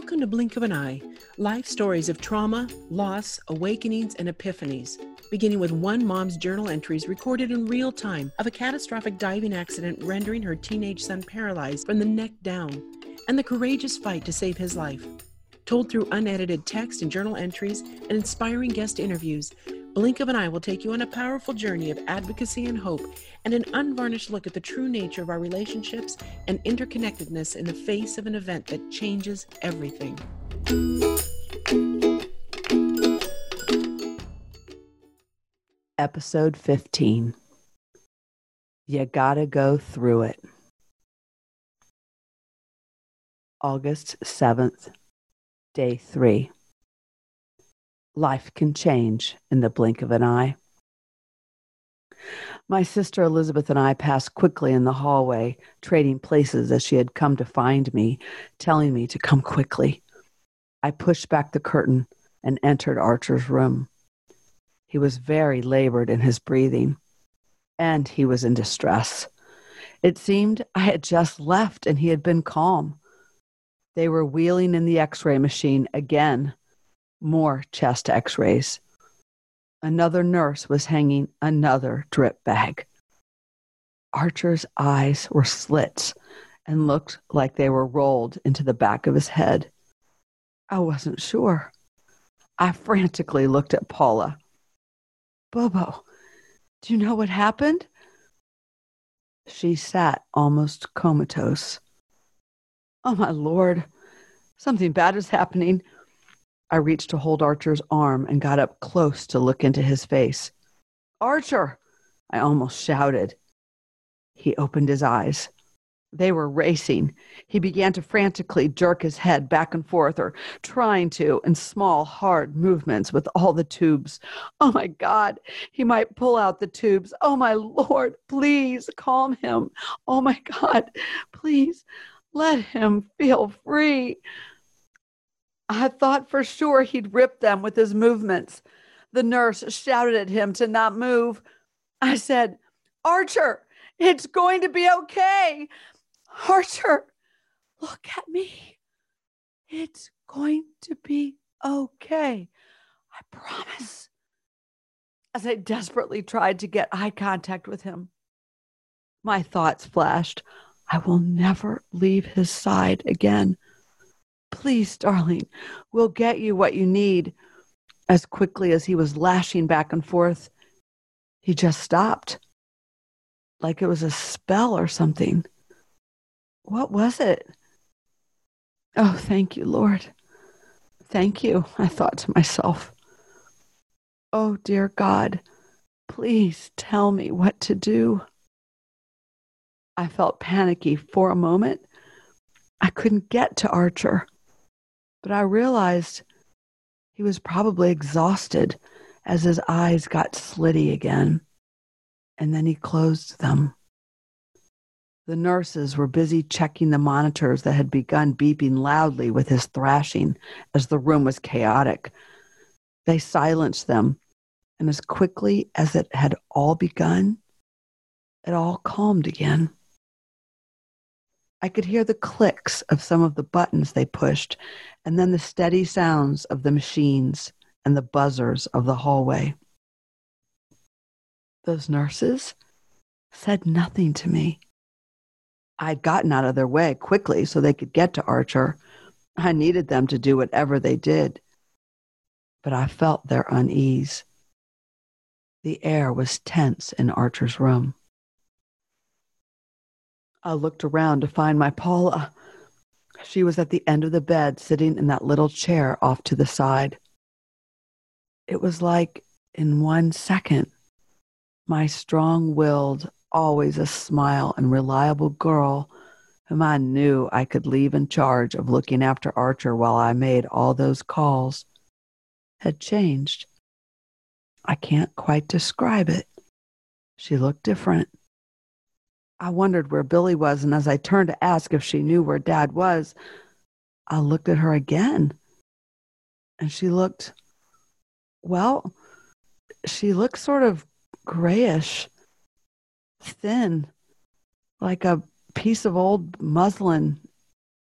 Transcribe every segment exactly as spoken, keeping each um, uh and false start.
Welcome to Blink of an Eye, life stories of trauma, loss, awakenings, and epiphanies, beginning with one mom's journal entries recorded in real time of a catastrophic diving accident rendering her teenage son paralyzed from the neck down, and the courageous fight to save his life. Told through unedited text and journal entries and inspiring guest interviews, Blink of an Eye will take you on a powerful journey of advocacy and hope and an unvarnished look at the true nature of our relationships and interconnectedness in the face of an event that changes everything. Episode fifteen. You gotta go through it. August seventh. Day three. Life can change in the blink of an eye. My sister Elizabeth and I passed quickly in the hallway, trading places as she had come to find me, telling me to come quickly. I pushed back the curtain and entered Archer's room. He was very labored in his breathing, and he was in distress. It seemed I had just left and he had been calm. They were wheeling in the x-ray machine again. More chest x-rays. Another nurse was hanging another drip bag. Archer's eyes were slits and looked like they were rolled into the back of his head. I wasn't sure. I frantically looked at Paula. "Bobo, do you know what happened?" She sat almost comatose. "Oh, my Lord, something bad is happening." I reached to hold Archer's arm and got up close to look into his face. "Archer!" I almost shouted. He opened his eyes. They were racing. He began to frantically jerk his head back and forth, or trying to, in small, hard movements with all the tubes. Oh, my God, he might pull out the tubes. Oh, my Lord, please calm him. Oh, my God, please let him feel free. I thought for sure he'd rip them with his movements. The nurse shouted at him to not move. I said, "Archer, it's going to be okay. Archer, look at me. It's going to be okay. I promise." As I desperately tried to get eye contact with him, my thoughts flashed. I will never leave his side again. "Please, darling, we'll get you what you need." As quickly as he was lashing back and forth, he just stopped, like it was a spell or something. What was it? "Oh, thank you, Lord. Thank you," I thought to myself. "Oh, dear God, please tell me what to do." I felt panicky for a moment. I couldn't get to Archer. But I realized he was probably exhausted as his eyes got slitty again, and then he closed them. The nurses were busy checking the monitors that had begun beeping loudly with his thrashing as the room was chaotic. They silenced them, and as quickly as it had all begun, it all calmed again. I could hear the clicks of some of the buttons they pushed, and then the steady sounds of the machines and the buzzers of the hallway. Those nurses said nothing to me. I'd gotten out of their way quickly so they could get to Archer. I needed them to do whatever they did, but I felt their unease. The air was tense in Archer's room. I looked around to find my Paula. She was at the end of the bed, sitting in that little chair off to the side. It was like, in one second, my strong-willed, always a smile and reliable girl, whom I knew I could leave in charge of looking after Archer while I made all those calls, had changed. I can't quite describe it. She looked different. I wondered where Billy was, and as I turned to ask if she knew where Dad was, I looked at her again. And she looked, well, she looked sort of grayish, thin, like a piece of old muslin,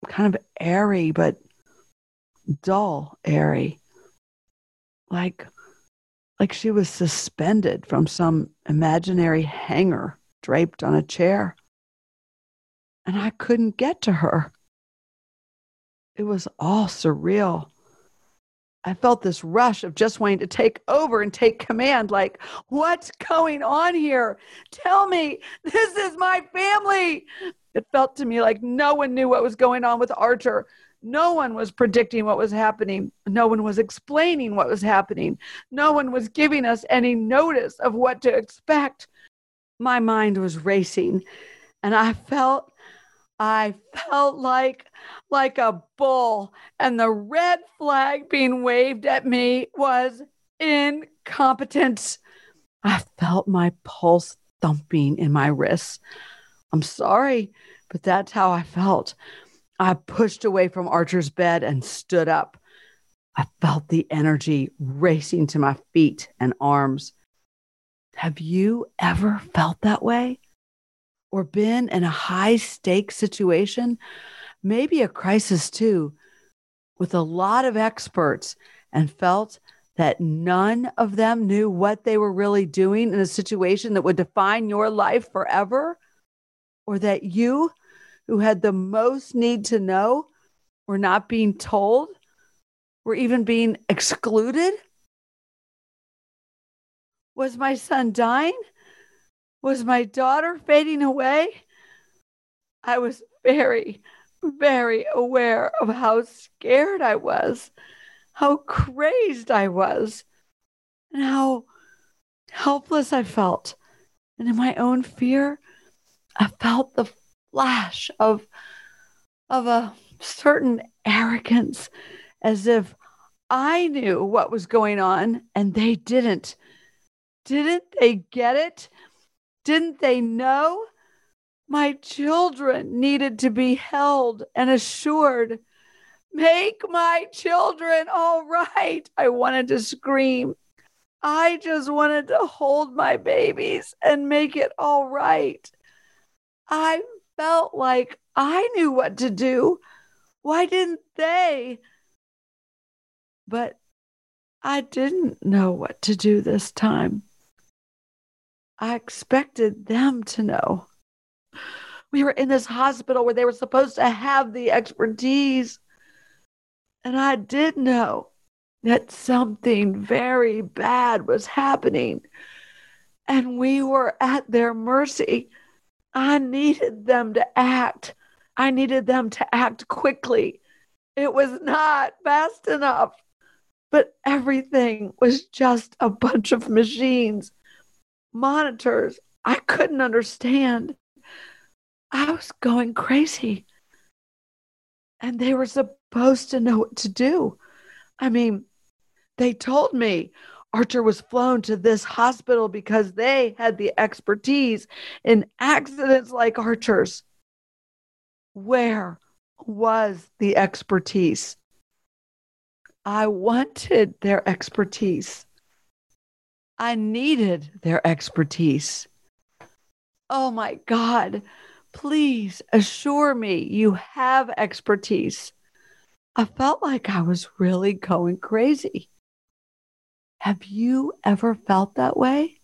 kind of airy, but dull, airy, like like she was suspended from some imaginary hanger draped on a chair. And I couldn't get to her. It was all surreal. I felt this rush of just wanting to take over and take command, like, what's going on here? Tell me, this is my family. It felt to me like no one knew what was going on with Archer. No one was predicting what was happening. No one was explaining what was happening. No one was giving us any notice of what to expect. My mind was racing, and I felt I felt like, like a bull, and the red flag being waved at me was incompetence. I felt my pulse thumping in my wrists. I'm sorry, but that's how I felt. I pushed away from Archer's bed and stood up. I felt the energy racing to my feet and arms. Have you ever felt that way? Or been in a high-stakes situation, maybe a crisis too, with a lot of experts, and felt that none of them knew what they were really doing in a situation that would define your life forever? Or that you, who had the most need to know, were not being told, were even being excluded? Was my son dying? Was my daughter fading away? I was very, very aware of how scared I was, how crazed I was, and how helpless I felt. And in my own fear, I felt the flash of, of a certain arrogance, as if I knew what was going on and they didn't. Didn't they get it? Didn't they know? My children needed to be held and assured. Make my children all right. I wanted to scream. I just wanted to hold my babies and make it all right. I felt like I knew what to do. Why didn't they? But I didn't know what to do this time. I expected them to know. We were in this hospital where they were supposed to have the expertise. And I did know that something very bad was happening. And we were at their mercy. I needed them to act. I needed them to act quickly. It was not fast enough. But everything was just a bunch of machines. Monitors. I couldn't understand. I was going crazy. And they were supposed to know what to do. I mean, they told me Archer was flown to this hospital because they had the expertise in accidents like Archer's. Where was the expertise? I wanted their expertise. I needed their expertise. Oh my God, please assure me you have expertise. I felt like I was really going crazy. Have you ever felt that way?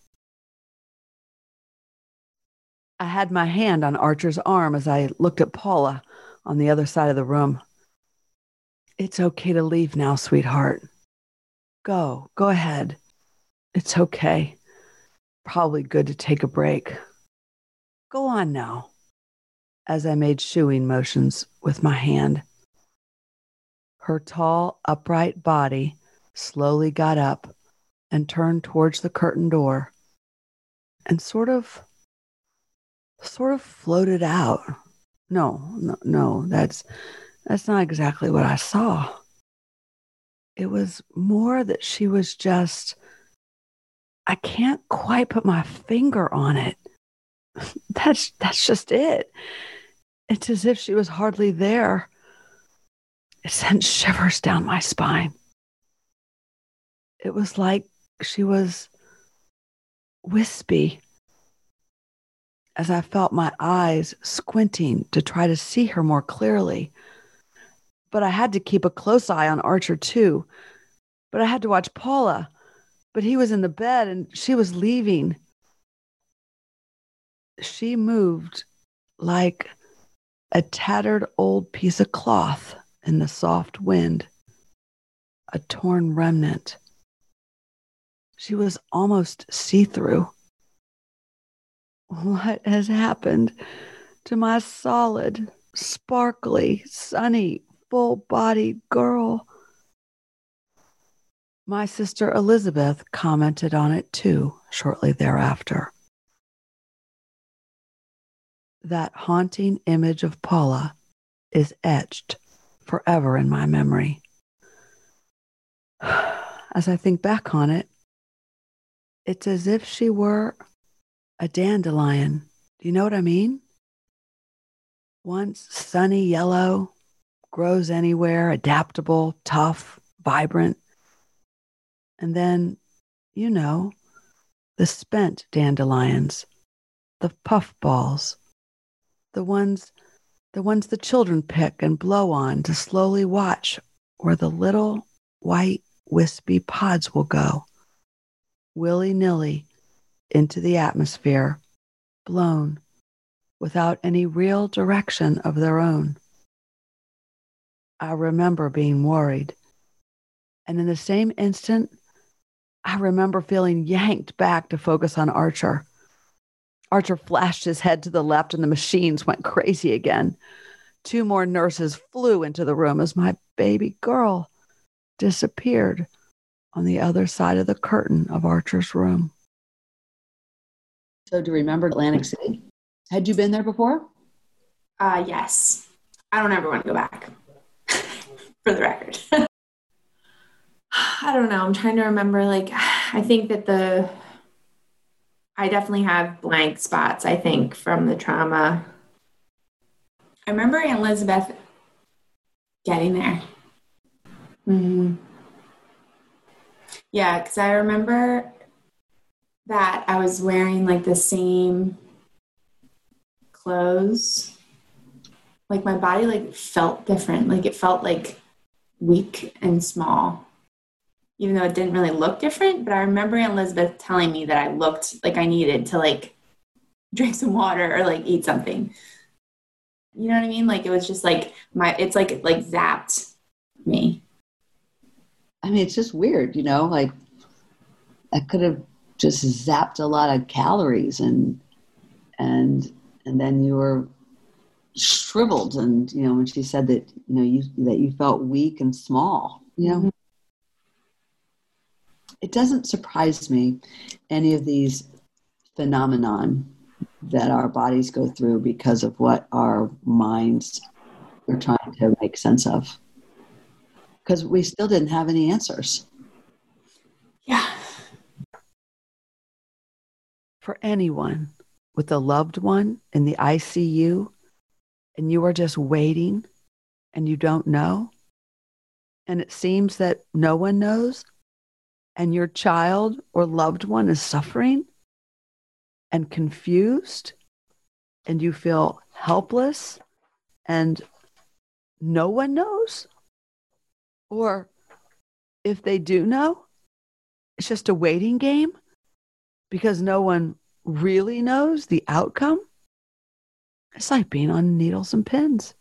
I had my hand on Archer's arm as I looked at Paula on the other side of the room. It's okay to leave now, sweetheart. Go, go ahead. It's okay. Probably good to take a break. Go on now, as I made shooing motions with my hand. Her tall, upright body slowly got up and turned towards the curtain door and sort of, sort of floated out. No, no, no, that's, that's not exactly what I saw. It was more that she was just... I can't quite put my finger on it. That's that's just it. It's as if she was hardly there. It sent shivers down my spine. It was like she was wispy, as I felt my eyes squinting to try to see her more clearly. But I had to keep a close eye on Archer too. But I had to watch Paula. But he was in the bed and she was leaving. She moved like a tattered old piece of cloth in the soft wind, a torn remnant. She was almost see-through. What has happened to my solid, sparkly, sunny, full-bodied girl? My sister Elizabeth commented on it too shortly thereafter. That haunting image of Paula is etched forever in my memory. As I think back on it, it's as if she were a dandelion. Do you know what I mean? Once sunny yellow, grows anywhere, adaptable, tough, vibrant. And then, you know, the spent dandelions, the puffballs, the ones, the ones the children pick and blow on to slowly watch where the little white wispy pods will go. Willy-nilly into the atmosphere, blown without any real direction of their own. I remember being worried, and in the same instant, I remember feeling yanked back to focus on Archer. Archer flashed his head to the left, and the machines went crazy again. Two more nurses flew into the room as my baby girl disappeared on the other side of the curtain of Archer's room. So do you remember Atlantic City? Had you been there before? Uh, yes. I don't ever want to go back, for the record. I don't know. I'm trying to remember, like, I think that the, I definitely have blank spots, I think, from the trauma. I remember Elizabeth getting there. Mm-hmm. Yeah, because I remember that I was wearing, like, the same clothes. Like, my body, like, felt different. Like, it felt, like, weak and small, even though it didn't really look different. But I remember Elizabeth telling me that I looked like I needed to, like, drink some water or, like, eat something. You know what I mean? Like, it was just, like, my – it's, like, like zapped me. I mean, it's just weird, you know, like I could have just zapped a lot of calories and, and, and then you were shriveled. And, you know, when she said that, you know, you, that you felt weak and small, you know, mm-hmm. It doesn't surprise me, any of these phenomenon that our bodies go through because of what our minds are trying to make sense of. Because we still didn't have any answers. Yeah. For anyone with a loved one in the I C U, and you are just waiting, and you don't know, and it seems that no one knows, and your child or loved one is suffering and confused, and you feel helpless, and no one knows. Or if they do know, it's just a waiting game because no one really knows the outcome. It's like being on needles and pins.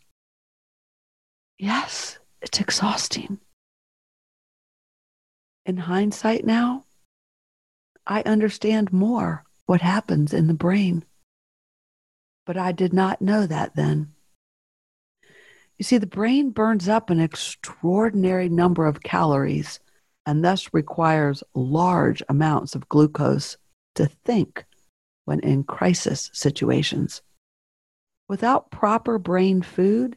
Yes, it's exhausting. In hindsight now, I understand more what happens in the brain. But I did not know that then. You see, the brain burns up an extraordinary number of calories and thus requires large amounts of glucose to think when in crisis situations. Without proper brain food,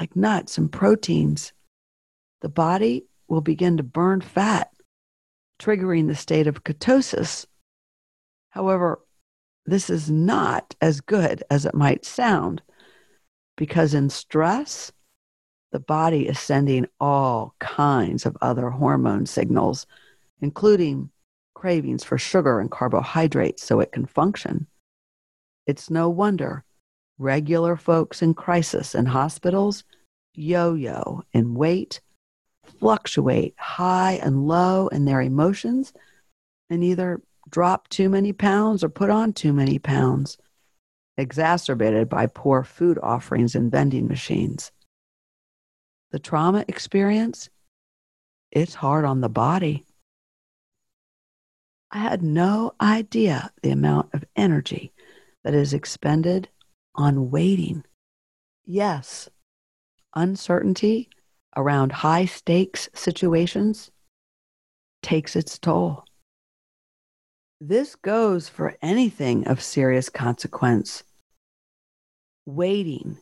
like nuts and proteins, the body will begin to burn fat, triggering the state of ketosis. However, this is not as good as it might sound, because in stress, the body is sending all kinds of other hormone signals, including cravings for sugar and carbohydrates so it can function. It's no wonder regular folks in crisis in hospitals yo-yo in weight, fluctuate high and low in their emotions, and either drop too many pounds or put on too many pounds, exacerbated by poor food offerings and vending machines. The trauma experience, it's hard on the body. I had no idea the amount of energy that is expended on waiting. Yes, uncertainty around high stakes situations takes its toll. This goes for anything of serious consequence. Waiting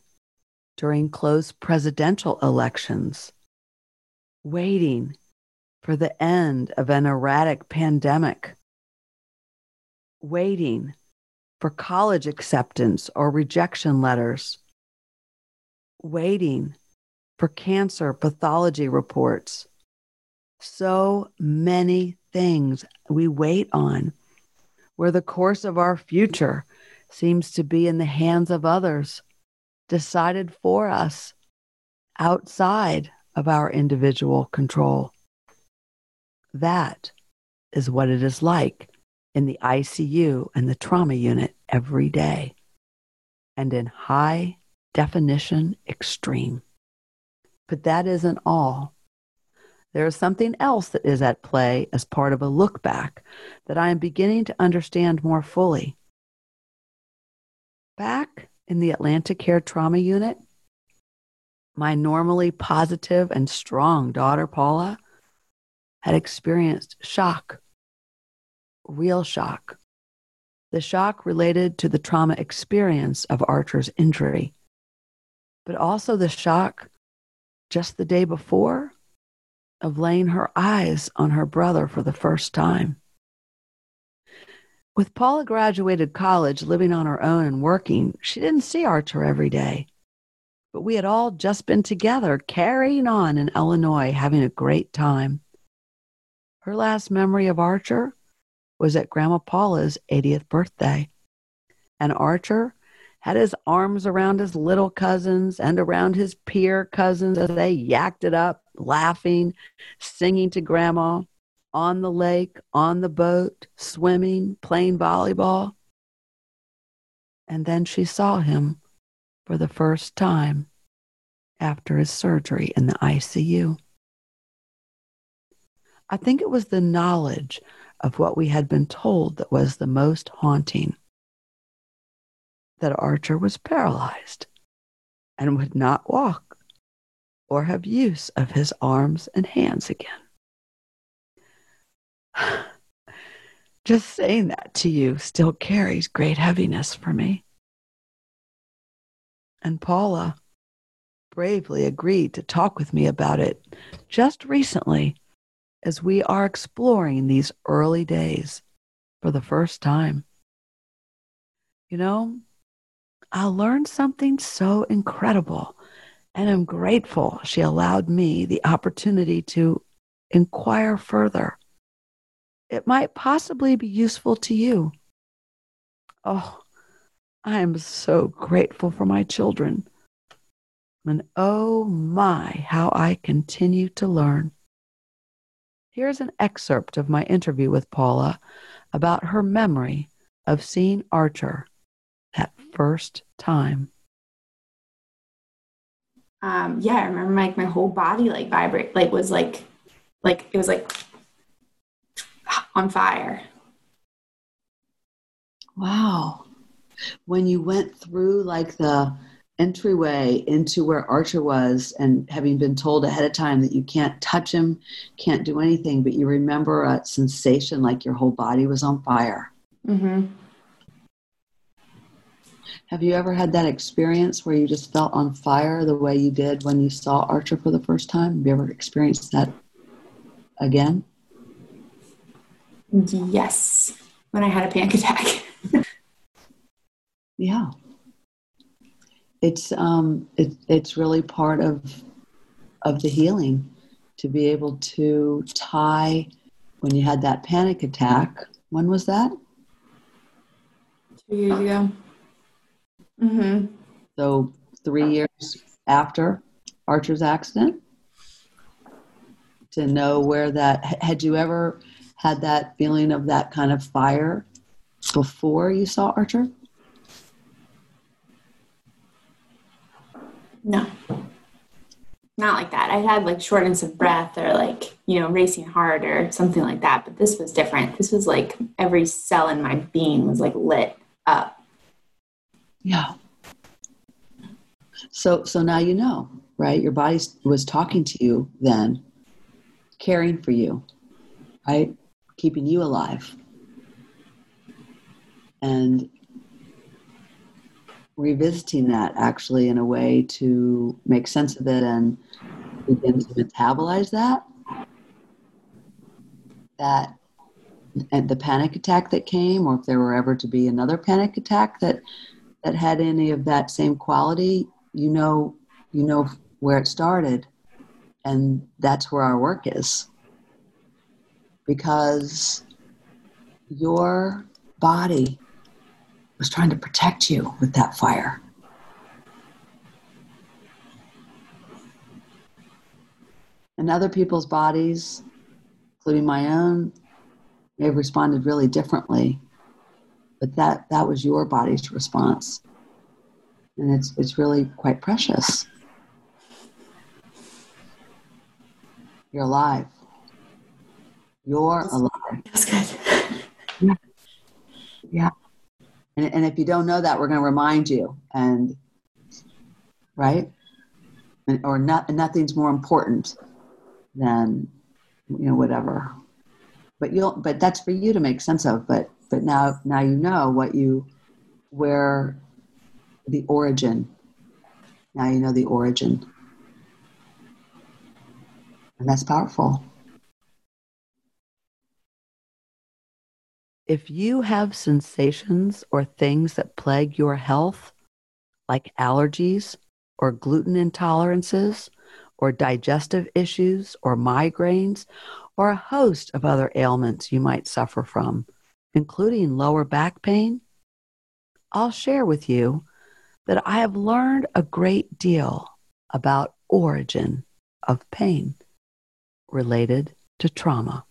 during close presidential elections. Waiting for the end of an erratic pandemic. Waiting for college acceptance or rejection letters. Waiting for cancer pathology reports. So many things we wait on, where the course of our future seems to be in the hands of others, decided for us outside of our individual control. That is what it is like in the I C U and the trauma unit every day, and in high definition extreme. But that isn't all. There is something else that is at play as part of a look back that I am beginning to understand more fully. Back in the Atlantic Care Trauma Unit, my normally positive and strong daughter, Paula, had experienced shock, real shock, the shock related to the trauma experience of Archer's injury, but also the shock just the day before of laying her eyes on her brother for the first time. With Paula graduated college, living on her own and working, she didn't see Archer every day, but we had all just been together carrying on in Illinois, having a great time. Her last memory of Archer was at Grandma Paula's eightieth birthday, and Archer had his arms around his little cousins and around his peer cousins as they yacked it up, laughing, singing to Grandma, on the lake, on the boat, swimming, playing volleyball. And then she saw him for the first time after his surgery in the I C U. I think it was the knowledge of what we had been told that was the most haunting, that Archer was paralyzed and would not walk or have use of his arms and hands again. Just saying that to you still carries great heaviness for me. And Paula bravely agreed to talk with me about it just recently, as we are exploring these early days for the first time. You know, I learned something so incredible, and I'm grateful she allowed me the opportunity to inquire further. It might possibly be useful to you. Oh, I am so grateful for my children. And oh my, how I continue to learn. Here's an excerpt of my interview with Paula about her memory of seeing Archer that first time. Um, yeah, I remember like my whole body like vibrate, like was like, like it was like on fire. Wow. When you went through like the entryway into where Archer was, and having been told ahead of time that you can't touch him, can't do anything, but you remember a sensation like your whole body was on fire. Mm-hmm. Have you ever had that experience where you just felt on fire the way you did when you saw Archer for the first time? Have you ever experienced that again? Yes, when I had a panic attack. Yeah. It's um, it, it's really part of of the healing to be able to tie when you had that panic attack. When was that? Two years ago. Mm-hmm. So three years after Archer's accident, to know where that, had you ever had that feeling of that kind of fire before you saw Archer? No, not like that. I had like shortness of breath or like, you know, racing heart or something like that. But this was different. This was like every cell in my being was like lit up. Yeah. So, so now you know, right? Your body was talking to you then, caring for you, right? Keeping you alive. And revisiting that actually in a way to make sense of it and begin to metabolize that, that and the panic attack that came, or if there were ever to be another panic attack that, that had any of that same quality, you know, you know where it started, and that's where our work is, because your body was trying to protect you with that fire. And other people's bodies, including my own, may have responded really differently, but that, that was your body's response. And it's, it's really quite precious. You're alive. You're alive. That's good. Yeah. Yeah. And, and if you don't know that, we're going to remind you, and right, and, or not, nothing's more important than, you know, whatever. But you'll, but that's for you to make sense of. But but now now you know what you, where, the origin. Now you know the origin, and that's powerful. If you have sensations or things that plague your health, like allergies or gluten intolerances or digestive issues or migraines or a host of other ailments you might suffer from, including lower back pain, I'll share with you that I have learned a great deal about origin of pain related to trauma.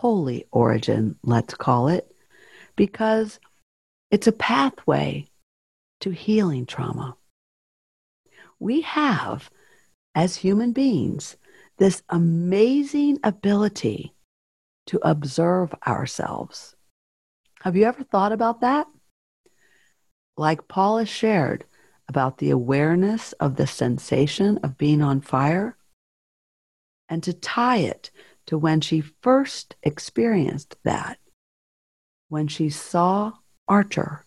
Holy origin, let's call it, because it's a pathway to healing trauma. We have, as human beings, this amazing ability to observe ourselves. Have you ever thought about that? Like Paula shared about the awareness of the sensation of being on fire, and to tie it to when she first experienced that, when she saw Archer,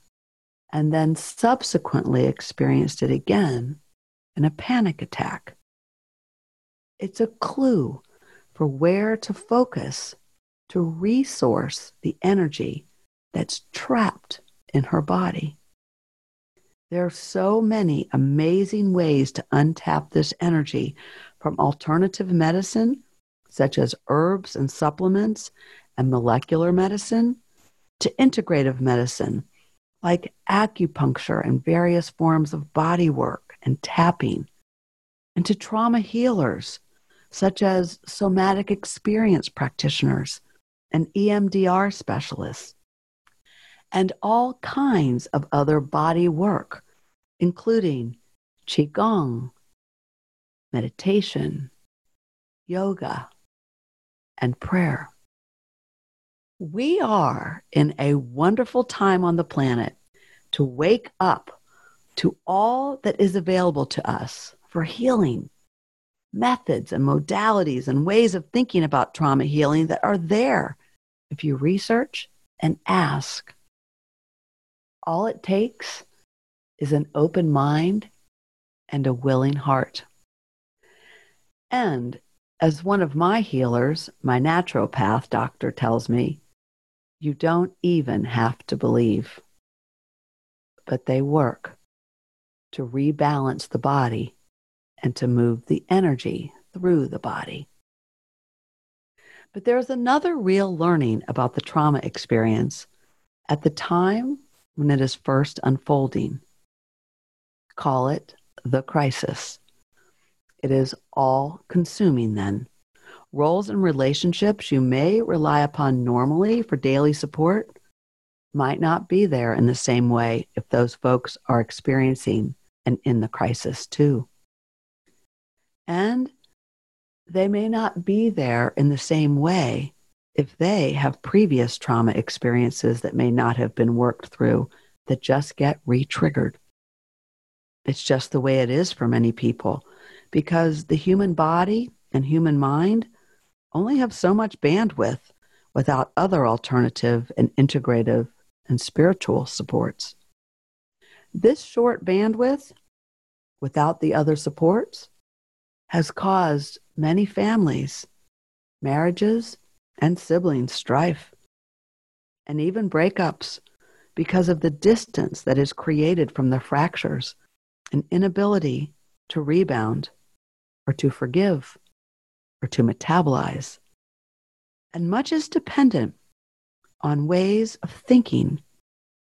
and then subsequently experienced it again in a panic attack. It's a clue for where to focus to resource the energy that's trapped in her body. There are so many amazing ways to untap this energy, from alternative medicine, such as herbs and supplements and molecular medicine, to integrative medicine, like acupuncture and various forms of body work and tapping, and to trauma healers, such as somatic experience practitioners and E M D R specialists, and all kinds of other body work, including Qigong, meditation, yoga, and prayer. We are in a wonderful time on the planet to wake up to all that is available to us for healing, methods and modalities and ways of thinking about trauma healing that are there if you research and ask. All it takes is an open mind and a willing heart. And as one of my healers, my naturopath doctor, tells me, you don't even have to believe. But they work to rebalance the body and to move the energy through the body. But there's another real learning about the trauma experience at the time when it is first unfolding. Call it the crisis, It is all-consuming then. Roles and relationships you may rely upon normally for daily support might not be there in the same way if those folks are experiencing and in the crisis too. And they may not be there in the same way if they have previous trauma experiences that may not have been worked through that just get re-triggered. It's just the way it is for many people because the human body and human mind only have so much bandwidth without other alternative and integrative and spiritual supports. This short bandwidth, without the other supports, has caused many families, marriages, and sibling strife, and even breakups because of the distance that is created from the fractures and inability to rebound or to forgive or to metabolize. And much is dependent on ways of thinking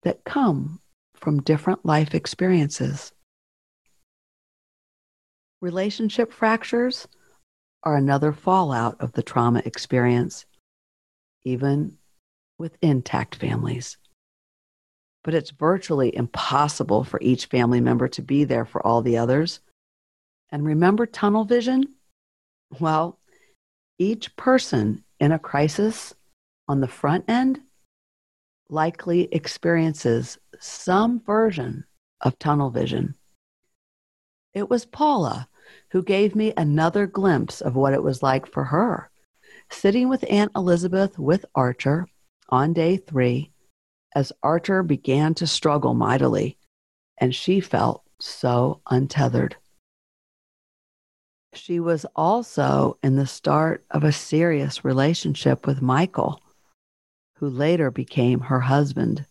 that come from different life experiences. Relationship fractures are another fallout of the trauma experience, even with intact families. But it's virtually impossible for each family member to be there for all the others. And remember tunnel vision? Well, each person in a crisis on the front end likely experiences some version of tunnel vision. It was Paula who gave me another glimpse of what it was like for her, sitting with Aunt Elizabeth with Archer on day three as Archer began to struggle mightily, and she felt so untethered. She was also in the start of a serious relationship with Michael, who later became her husband.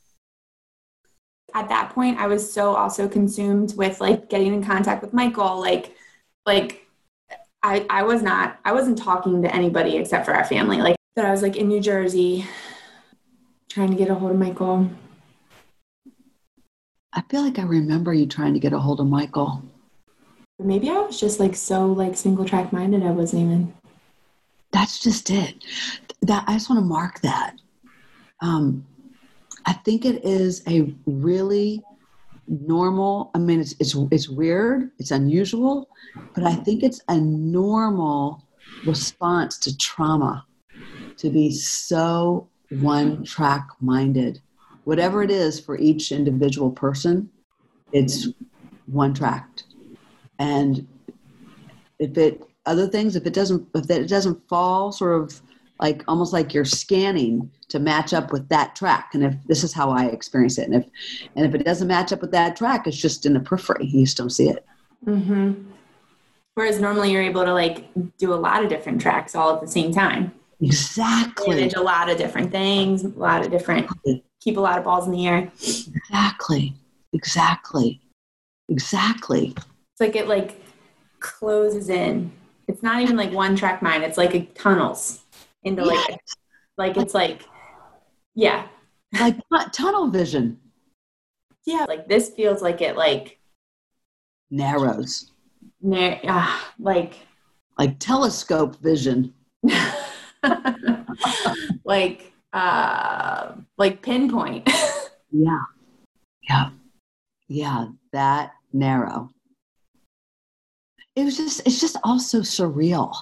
At that point, I was so also consumed with like getting in contact with Michael. Like, like I, I was not, I wasn't talking to anybody except for our family. Like that I was like in New Jersey trying to get a hold of Michael. I feel like I remember you trying to get a hold of Michael. Maybe I was just like so like single track minded. I wasn't even. That's just it. That I just want to mark that. Um, I think it is a really normal. I mean, it's it's it's weird. It's unusual, but I think it's a normal response to trauma to be so one track minded. Whatever it is for each individual person, it's one tracked. And if it, other things, if it doesn't, if that it doesn't fall sort of like, almost like you're scanning to match up with that track. And if this is how I experience it. And if, and if it doesn't match up with that track, it's just in the periphery. You just don't see it. Mm-hmm. Whereas normally you're able to like do a lot of different tracks all at the same time. Exactly. Manage a lot of different things, a lot of different, exactly. Keep a lot of balls in the air. Exactly. Exactly. Exactly. It's like it like closes in. It's not even like one track mind. It's like it tunnels into yes. like, like it's like, yeah. Like tunnel vision. Yeah. Like this feels like it like. Narrows. Nar- uh, like. Like telescope vision. like, uh, like pinpoint. yeah. Yeah. Yeah. That narrow. It was just, it's just also surreal.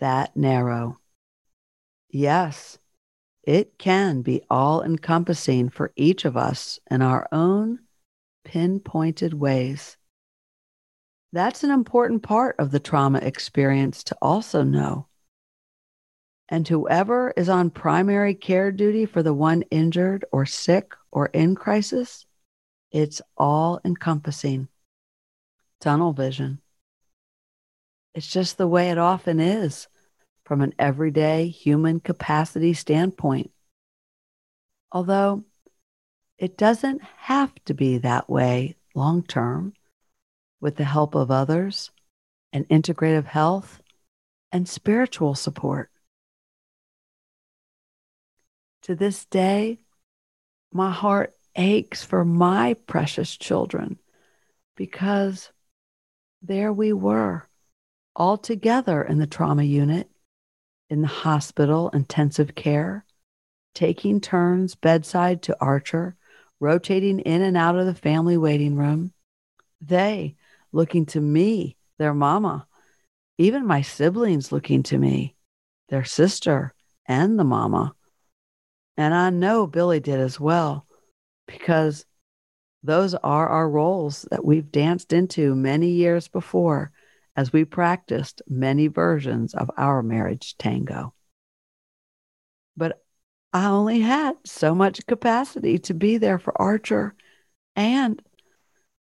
That narrow. Yes, it can be all encompassing for each of us in our own pinpointed ways. That's an important part of the trauma experience to also know. And whoever is on primary care duty for the one injured or sick or in crisis, it's all-encompassing. Tunnel vision. It's just the way it often is from an everyday human capacity standpoint. Although it doesn't have to be that way long-term with the help of others and integrative health and spiritual support. To this day, my heart aches for my precious children, because there we were all together in the trauma unit, in the hospital intensive care, taking turns bedside to Archer, rotating in and out of the family waiting room. They looking to me, their mama, even my siblings looking to me, their sister and the mama. And I know Billy did as well, because those are our roles that we've danced into many years before as we practiced many versions of our marriage tango. But I only had so much capacity to be there for Archer and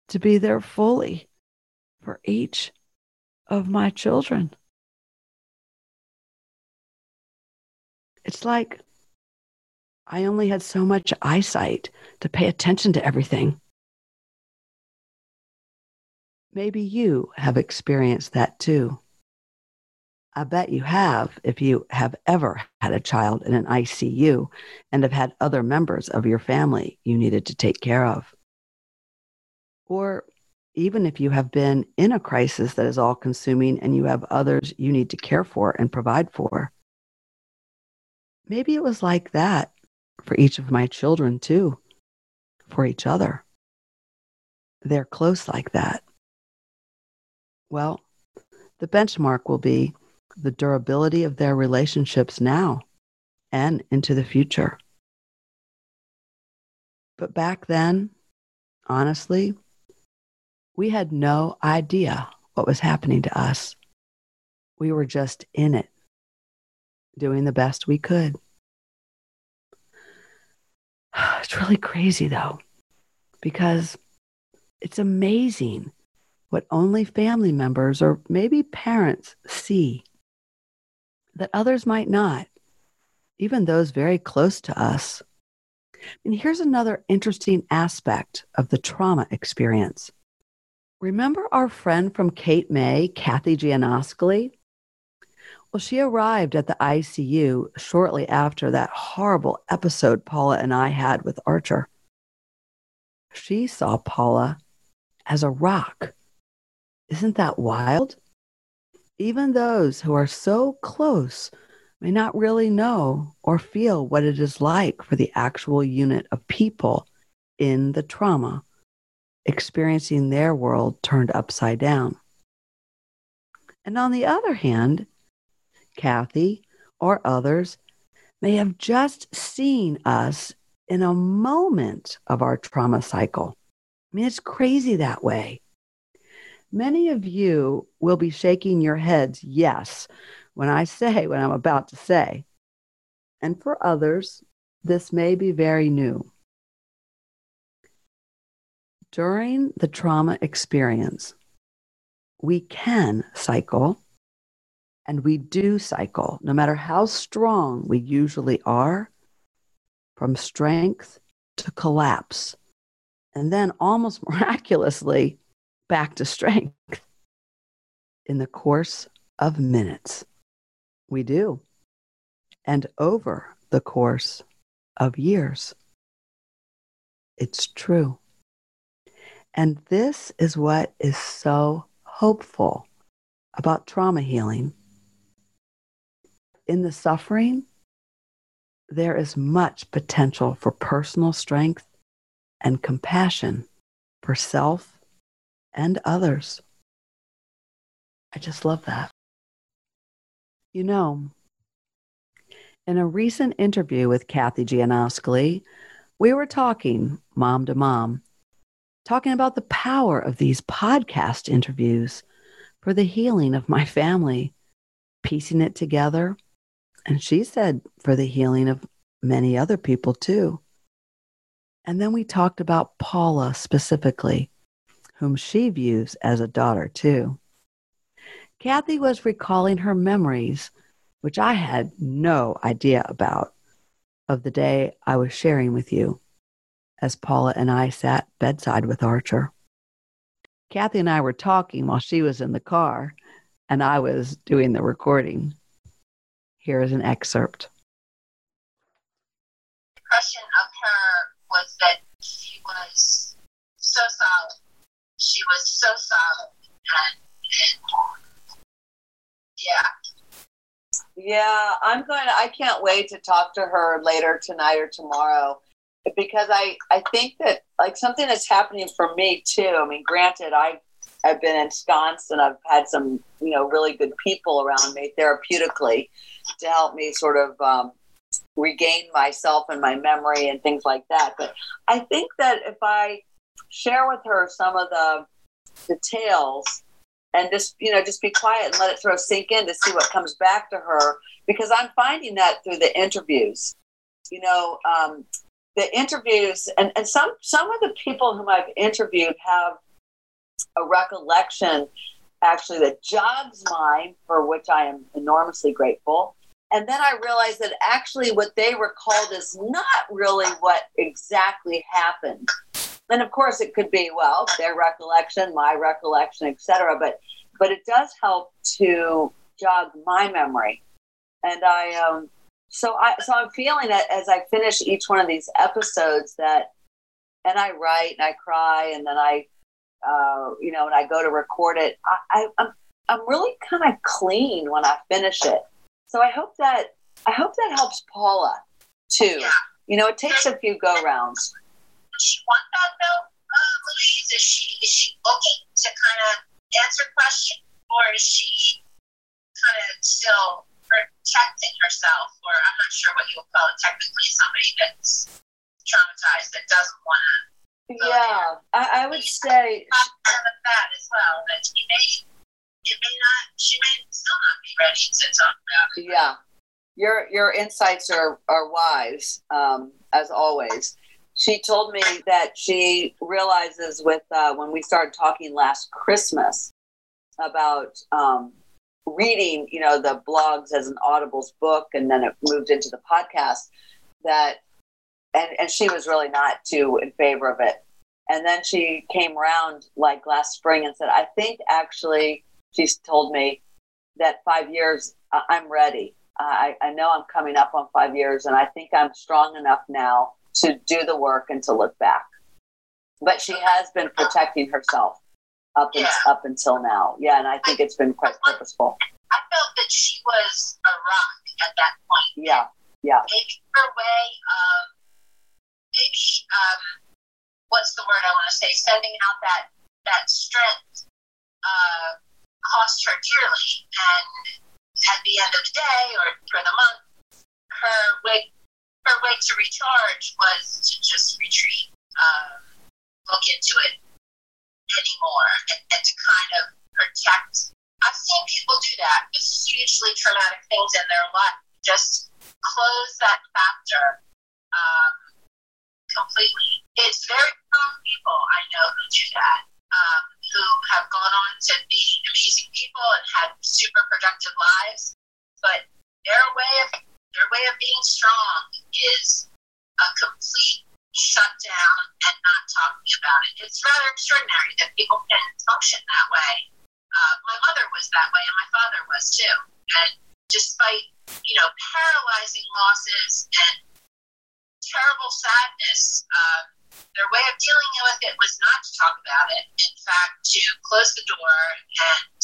to be there fully for each of my children. It's like I only had so much eyesight to pay attention to everything. Maybe you have experienced that too. I bet you have if you have ever had a child in an I C U and have had other members of your family you needed to take care of. Or even if you have been in a crisis that is all-consuming and you have others you need to care for and provide for. Maybe it was like that for each of my children too, for each other. They're close like that. Well, the benchmark will be the durability of their relationships now and into the future. But back then, honestly, we had no idea what was happening to us. We were just in it, doing the best we could. It's really crazy, though, because it's amazing what only family members or maybe parents see that others might not, even those very close to us. And here's another interesting aspect of the trauma experience. Remember our friend from Cape May, Kathy Giannascoli? Well, she arrived at the I C U shortly after that horrible episode Paula and I had with Archer. She saw Paula as a rock. Isn't that wild? Even those who are so close may not really know or feel what it is like for the actual unit of people in the trauma, experiencing their world turned upside down. And on the other hand, Kathy or others may have just seen us in a moment of our trauma cycle. I mean, it's crazy that way. Many of you will be shaking your heads, yes, when I say what I'm about to say. And for others, this may be very new. During the trauma experience, we can cycle, and we do cycle, no matter how strong we usually are, from strength to collapse, and then almost miraculously, back to strength in the course of minutes. We do. And over the course of years. It's true. And this is what is so hopeful about trauma healing. In the suffering, there is much potential for personal strength and compassion for self and others. I just love that. You know, in a recent interview with Kathy Giannascoli, we were talking mom to mom, talking about the power of these podcast interviews for the healing of my family, piecing it together. And she said for the healing of many other people too. And then we talked about Paula specifically, whom she views as a daughter too. Kathy was recalling her memories, which I had no idea about, of the day I was sharing with you, as Paula and I sat bedside with Archer. Kathy and I were talking while she was in the car, and I was doing the recording. Here is an excerpt. impression of her was that she was so solid. She was so solid. And, and yeah. Yeah, I'm going to, I can't wait to talk to her later tonight or tomorrow. Because I, I think that, like, something that's happening for me, too. I mean, granted, I, I've been ensconced and I've had some, you know, really good people around me therapeutically to help me sort of um, regain myself and my memory and things like that. But I think that if I share with her some of the details and just, you know, just be quiet and let it sort of sink in to see what comes back to her, because I'm finding that through the interviews, you know, um, the interviews, and, and some, some of the people whom I've interviewed have a recollection, actually, that jogs mine, for which I am enormously grateful. And then I realized that actually what they recalled is not really what exactly happened. And of course it could be, well, their recollection, my recollection, et cetera, but, but it does help to jog my memory. And I, um, So I, so I'm feeling that as I finish each one of these episodes that, and I write and I cry and then I, uh, you know, and I go to record it, I, I, I'm, I'm really kind of clean when I finish it. So I hope that, I hope that helps Paula too. Yeah. You know, it takes a few go rounds. Does she want that though, uh, Louise? Is she, is she looking to kind of answer questions, or is she kind of still protecting herself, or I'm not sure what you would call it technically, somebody that's traumatized that doesn't want to go yeah there. I, I would say that as well, that she may, it may not, she may still not be ready to talk about it. Yeah, your your insights are, are wise, um, as always. She told me that she realizes with uh, when we started talking last Christmas about um reading, you know, the blogs as an Audibles book, and then it moved into the podcast, that, and, and she was really not too in favor of it. And then she came around like last spring and said, I think actually she's told me that five years, I, I'm ready. I, I know I'm coming up on five years and I think I'm strong enough now to do the work and to look back. But she has been protecting herself up and, yeah. up until now. Yeah, and I think I, it's been quite I, purposeful. I felt that she was a rock at that point. Yeah, yeah. Maybe her way of, maybe, um, what's the word I want to say, sending out that, that strength uh, cost her dearly. And at the end of the day, or for the month, her way, her way to recharge was to just retreat, um, look into it anymore, and, and to kind of protect. I've seen people do that with hugely traumatic things in their life, just close that chapter um, completely. It's very strong people I know who do that, um, who have gone on to be amazing people and had super productive lives, but their way of their way of being strong is a complete shut down and not talking about it. It's rather extraordinary that people can function that way. Uh, my mother was that way, and my father was too. And despite, you know, paralyzing losses and terrible sadness, uh, their way of dealing with it was not to talk about it. In fact, to close the door, and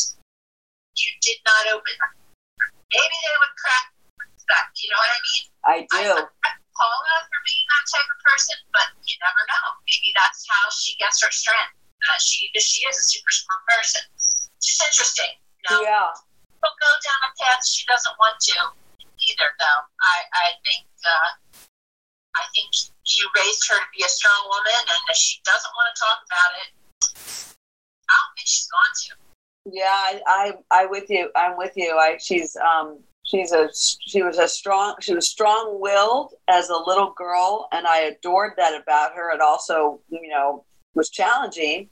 you did not open it. Maybe they would crack that, you know what I mean? I do. I, I, Paula for being that type of person, but you never know. Maybe that's how she gets her strength. Uh, she she is a super strong person. It's just interesting. You know? Yeah. She'll go down a path she doesn't want to either, though. I I think uh, I think you raised her to be a strong woman, and if she doesn't want to talk about it, I don't think she's going to. Yeah, I I I with you. I'm with you. I she's um. She's a, she was a strong, she was strong-willed as a little girl, and I adored that about her. It also, you know, was challenging,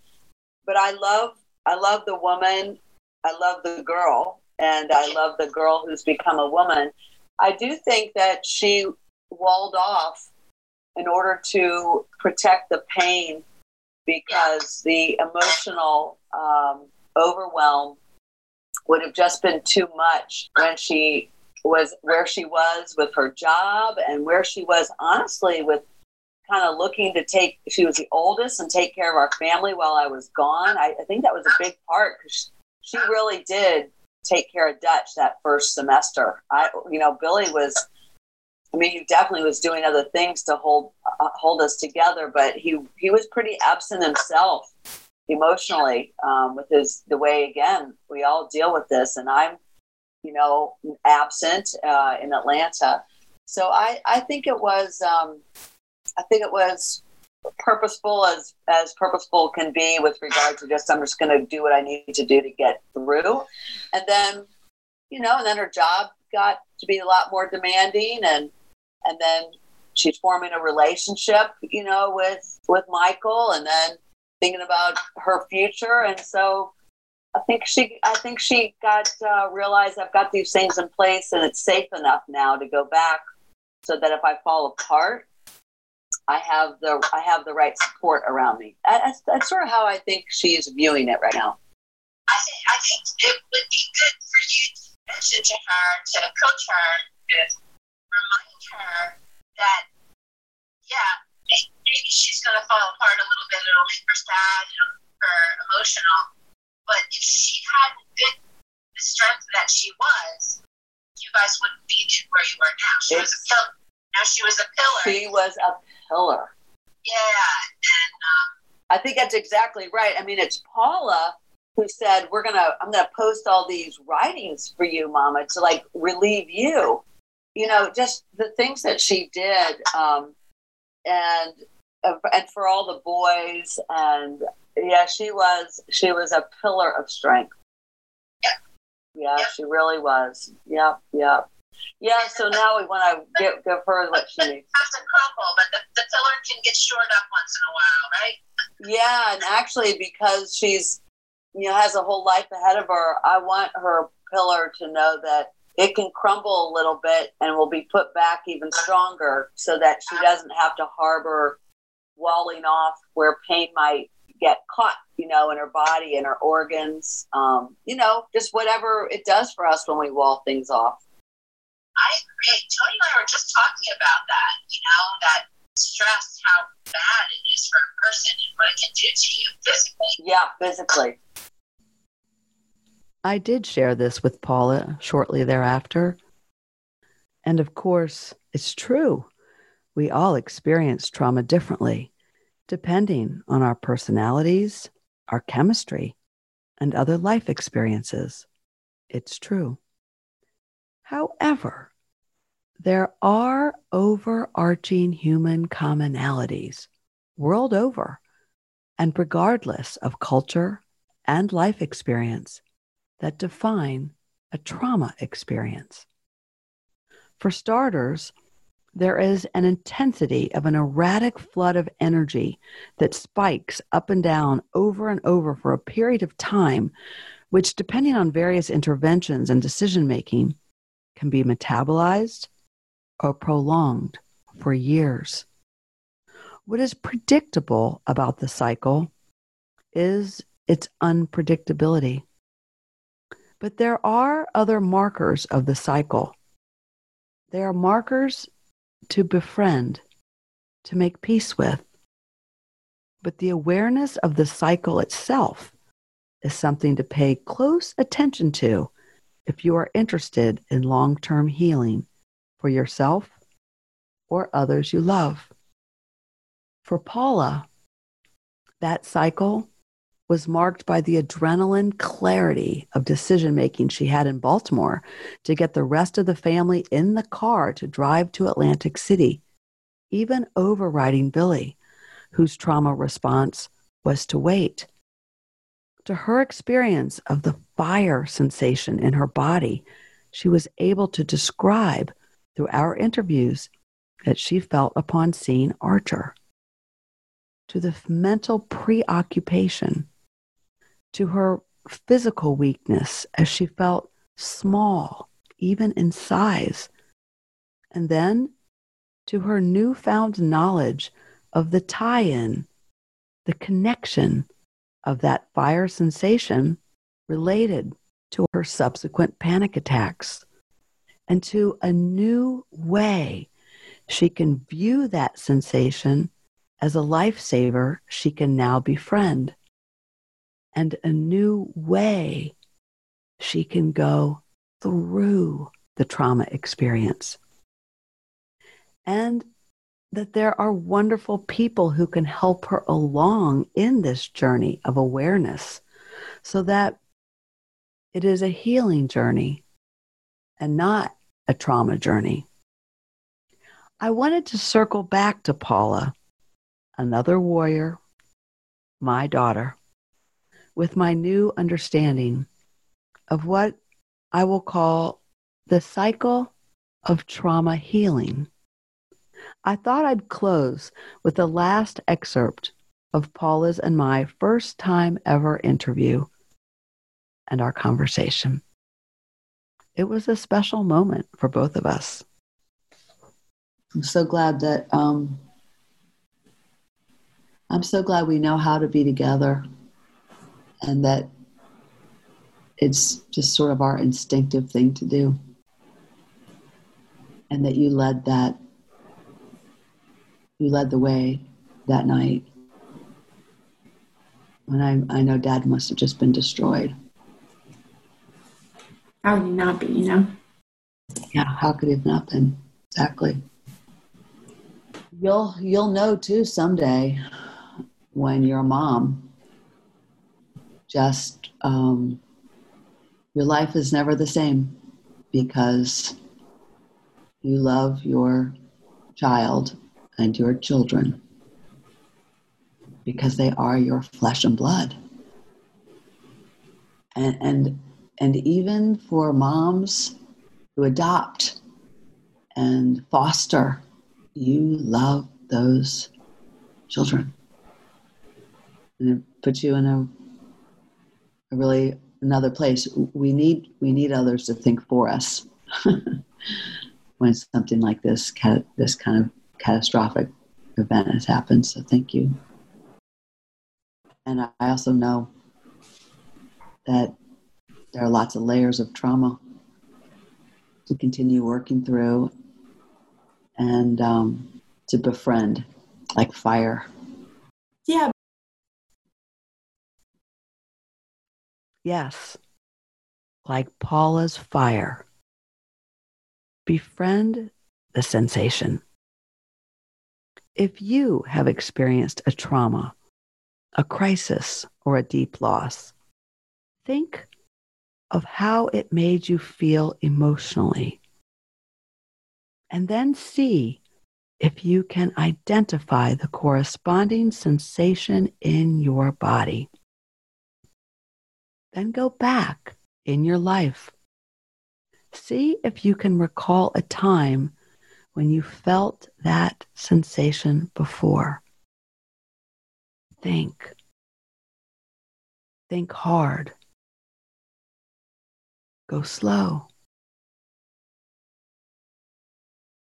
but I love, I love the woman, I love the girl, and I love the girl who's become a woman. I do think that she walled off in order to protect the pain, because the emotional um, overwhelm would have just been too much when she was where she was with her job and where she was, honestly, with kind of looking to take, she was the oldest, and take care of our family while I was gone. I, I think that was a big part, because she really did take care of Dutch that first semester. I, you know, Billy was, I mean, he definitely was doing other things to hold uh, hold us together, but he, he was pretty absent himself emotionally, um, with his, the way, again, we all deal with this, and I'm, you know, absent uh, in Atlanta. So I, I think it was, um, I think it was purposeful as, as purposeful can be with regard to just, I'm just going to do what I need to do to get through. And then, you know, and then her job got to be a lot more demanding, and, and then she's forming a relationship, you know, with, with Michael, and then thinking about her future. And so I think she, I think she got uh, realized, I've got these things in place and it's safe enough now to go back, so that if I fall apart, I have the I have the right support around me. That's, that's sort of how I think she's viewing it right now. I think I think it would be good for you to mention to her, to coach her, to remind her that, yeah, maybe she's going to fall apart a little bit. It'll make her sad, it'll make her emotional. But if she hadn't been the strength that she was, you guys wouldn't be where you are now. She it's, was a pillar. Now she was a pillar. She was a pillar. Yeah. And, um, I think that's exactly right. I mean, it's Paula who said, "We're gonna, I'm gonna post all these writings for you, Mama, to like relieve you." You know, just the things that she did, um, and uh, and for all the boys, and yeah, she was she was a pillar of strength. Yeah. Yeah, yeah. She really was. Yep. Yep. Yeah, so now we want to give, give her what she needs. That's a crumble, but the, the filler can get shored up once in a while, right? Yeah, and actually, because she's, you know, has a whole life ahead of her, I want her pillar to know that it can crumble a little bit and will be put back even stronger, so that she doesn't have to harbor walling off where pain might get caught, you know, in her body and her organs, um, you know, just whatever it does for us when we wall things off. I agree. Tony and I were just talking about that, you know, that stress, how bad it is for a person and what it can do to you physically. Yeah, physically. I did share this with Paula shortly thereafter. And of course, it's true. We all experience trauma differently, depending on our personalities, our chemistry, and other life experiences. It's true. However, there are overarching human commonalities world over, and regardless of culture and life experience, that define a trauma experience. For starters, there is an intensity of an erratic flood of energy that spikes up and down over and over for a period of time, which, depending on various interventions and decision-making, can be metabolized or prolonged for years. What is predictable about the cycle is its unpredictability. But there are other markers of the cycle. They are markers to befriend, to make peace with. But the awareness of the cycle itself is something to pay close attention to if you are interested in long-term healing for yourself or others you love. For Paula, that cycle was marked by the adrenaline clarity of decision-making she had in Baltimore to get the rest of the family in the car to drive to Atlantic City, even overriding Billy, whose trauma response was to wait. To her experience of the fire sensation in her body, she was able to describe through our interviews that she felt upon seeing Archer. To the mental preoccupation, to her physical weakness as she felt small, even in size, and then to her newfound knowledge of the tie-in, the connection of that fire sensation related to her subsequent panic attacks and to a new way. She can view that sensation as a lifesaver she can now befriend, and a new way she can go through the trauma experience. And that there are wonderful people who can help her along in this journey of awareness so that it is a healing journey and not a trauma journey. I wanted to circle back to Paula, another warrior, my daughter, with my new understanding of what I will call the cycle of trauma healing. I thought I'd close with the last excerpt of Paula's and my first time ever interview and our conversation. It was a special moment for both of us. I'm so glad that, um, I'm so glad we know how to be together, and that it's just sort of our instinctive thing to do. And that you led that, you led the way that night. And I, I know Dad must have just been destroyed. How would he not be, you know? Yeah, how could he have not been? Exactly. You'll you'll know too someday when you're a mom. Just um, your life is never the same because you love your child and your children because they are your flesh and blood. And and and even for moms who adopt and foster, you love those children. And it puts you in a, a really another place. We need we need others to think for us when something like this cat, this kind of catastrophic event has happened. So thank you. And I also know that there are lots of layers of trauma to continue working through. And um, to befriend, like fire. Yeah. Yes. Like Paula's fire. Befriend the sensation. If you have experienced a trauma, a crisis, or a deep loss, think of how it made you feel emotionally. And then see if you can identify the corresponding sensation in your body. Then go back in your life. See if you can recall a time when you felt that sensation before. Think. Think hard. Go slow.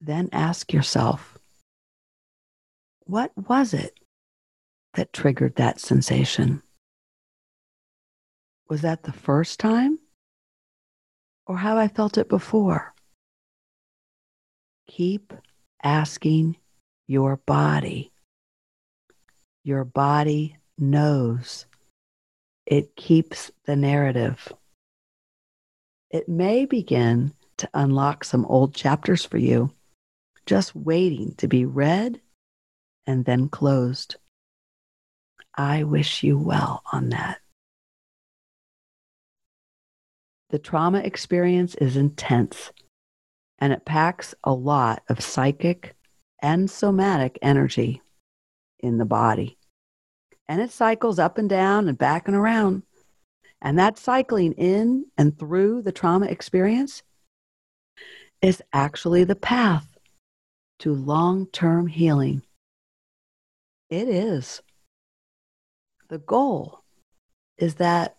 Then ask yourself, what was it that triggered that sensation? Was that the first time, or have I felt it before? Keep asking your body. Your body knows. It keeps the narrative. It may begin to unlock some old chapters for you, just waiting to be read and then closed. I wish you well on that. The trauma experience is intense, and it packs a lot of psychic and somatic energy in the body. And it cycles up and down and back and around. And that cycling in and through the trauma experience is actually the path to long-term healing. It is. The goal is that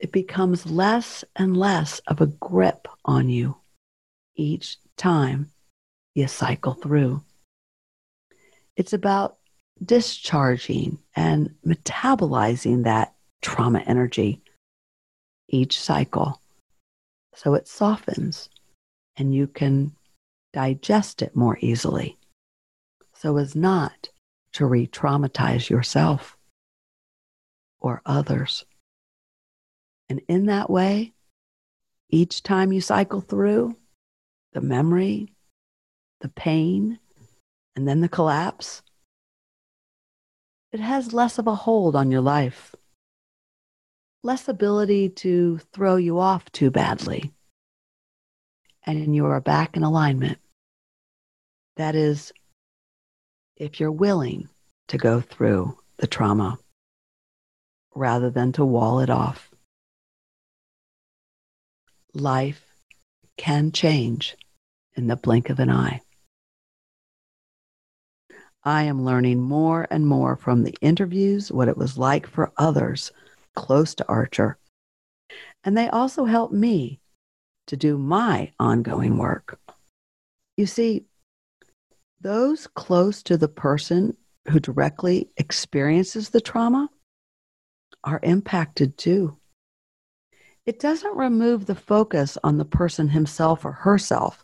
it becomes less and less of a grip on you each time you cycle through. It's about discharging and metabolizing that trauma energy each cycle so it softens and you can digest it more easily so as not to re-traumatize yourself or others. And in that way, each time you cycle through the memory, the pain, and then the collapse, it has less of a hold on your life, less ability to throw you off too badly, and you are back in alignment. That is, if you're willing to go through the trauma rather than to wall it off. Life can change in the blink of an eye. I am learning more and more from the interviews what it was like for others close to Archer. And they also help me to do my ongoing work. You see, those close to the person who directly experiences the trauma are impacted too. It doesn't remove the focus on the person himself or herself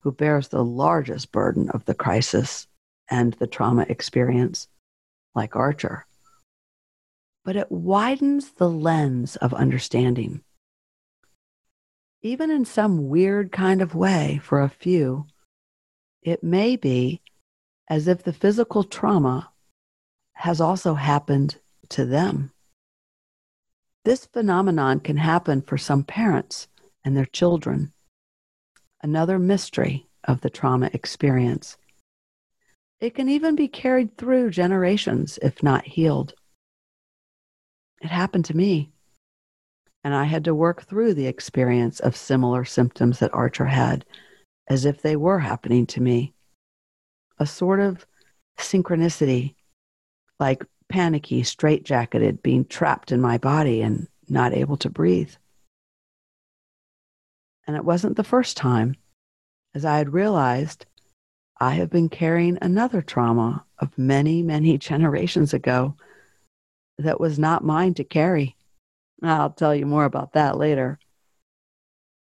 who bears the largest burden of the crisis and the trauma experience, like Archer. But it widens the lens of understanding. Even in some weird kind of way, for a few, it may be as if the physical trauma has also happened to them. This phenomenon can happen for some parents and their children. Another mystery of the trauma experience. It can even be carried through generations if not healed. It happened to me. And I had to work through the experience of similar symptoms that Archer had, as if they were happening to me. A sort of synchronicity, like panicky, straitjacketed, being trapped in my body and not able to breathe. And it wasn't the first time, as I had realized I have been carrying another trauma of many, many generations ago that was not mine to carry. I'll tell you more about that later.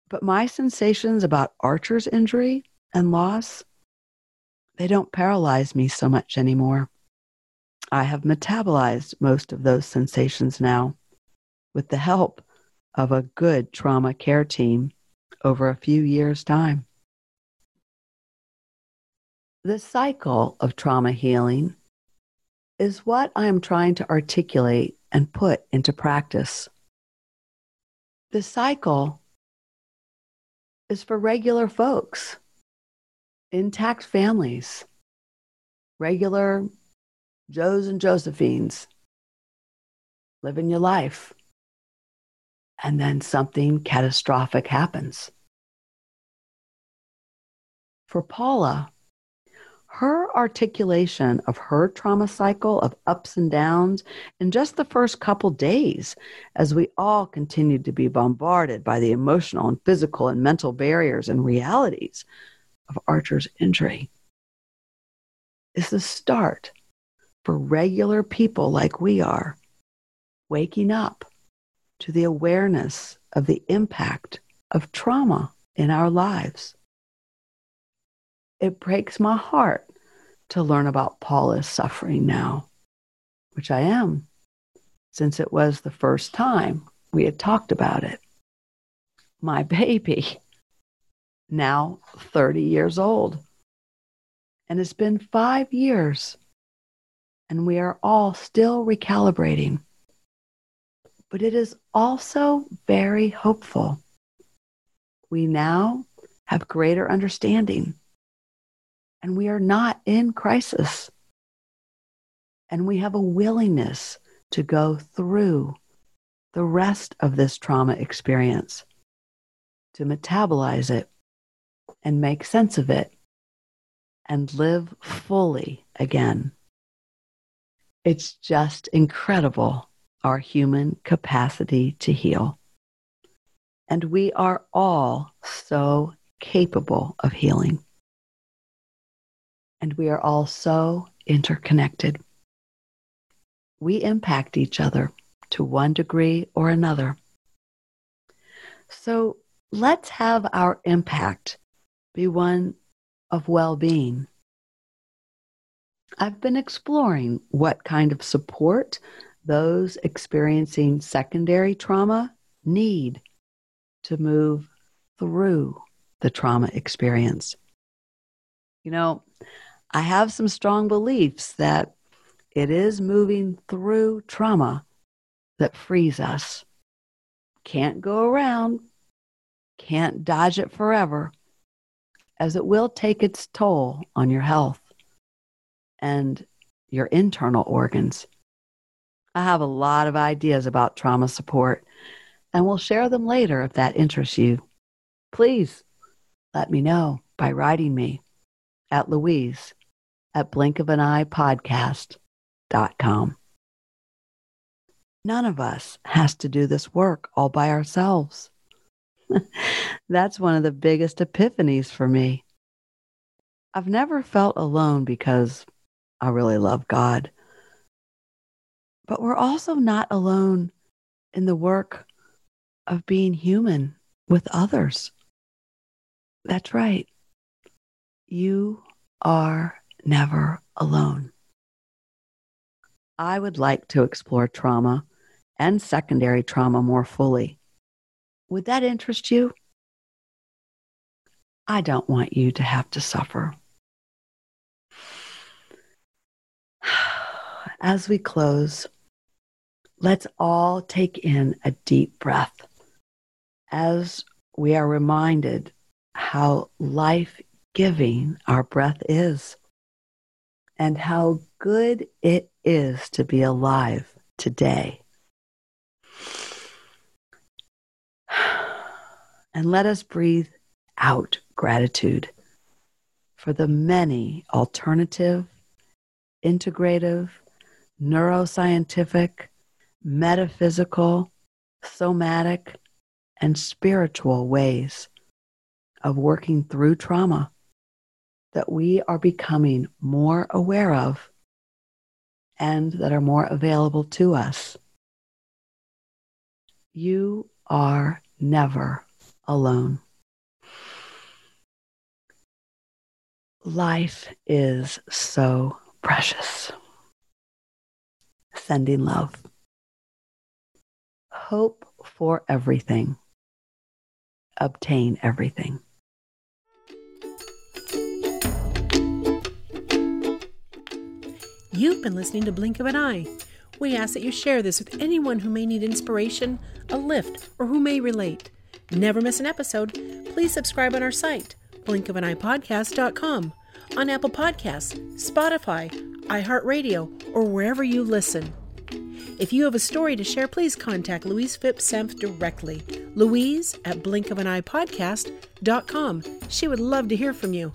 But my sensations about Archer's injury and loss, they don't paralyze me so much anymore. I have metabolized most of those sensations now with the help of a good trauma care team over a few years' time. The cycle of trauma healing is what I am trying to articulate and put into practice. The cycle is for regular folks, intact families, regular Joes and Josephines, living your life, and then something catastrophic happens. For Paula, her articulation of her trauma cycle of ups and downs in just the first couple days, as we all continued to be bombarded by the emotional and physical and mental barriers and realities of Archer's injury, is the start for regular people like we are, waking up to the awareness of the impact of trauma in our lives. It breaks my heart to learn about Paula's suffering now, which I am, since it was the first time we had talked about it. My baby, now thirty years old. And it's been five years, and we are all still recalibrating. But it is also very hopeful. We now have greater understanding. And we are not in crisis. And we have a willingness to go through the rest of this trauma experience, to metabolize it and make sense of it and live fully again. It's just incredible, our human capacity to heal. And we are all so capable of healing. And we are all so interconnected. We impact each other to one degree or another. So let's have our impact be one of well-being. I've been exploring what kind of support those experiencing secondary trauma need to move through the trauma experience. You know, I have some strong beliefs that it is moving through trauma that frees us. Can't go around, can't dodge it forever, as it will take its toll on your health and your internal organs. I have a lot of ideas about trauma support, and we'll share them later if that interests you. Please let me know by writing me at Louise at blink of an eye podcast dot com. None of us has to do this work all by ourselves. That's one of the biggest epiphanies for me. I've never felt alone because I really love God. But we're also not alone in the work of being human with others. That's right. You are never alone. I would like to explore trauma and secondary trauma more fully. Would that interest you? I don't want you to have to suffer. As we close, let's all take in a deep breath as we are reminded how life-giving our breath is and how good it is to be alive today. And let us breathe out gratitude for the many alternative, integrative, neuroscientific, metaphysical, somatic, and spiritual ways of working through trauma that we are becoming more aware of and that are more available to us. You are never alone. Life is so precious. Sending love. Hope for everything. Obtain everything. You've been listening to Blink of an Eye. We ask that you share this with anyone who may need inspiration, a lift, or who may relate. Never miss an episode. Please subscribe on our site, blink of an eye podcast dot com, on Apple Podcasts, Spotify, iHeartRadio, or wherever you listen. If you have a story to share, please contact Louise Phipps Senft directly, Louise at blink of an eye podcast dot com. She would love to hear from you.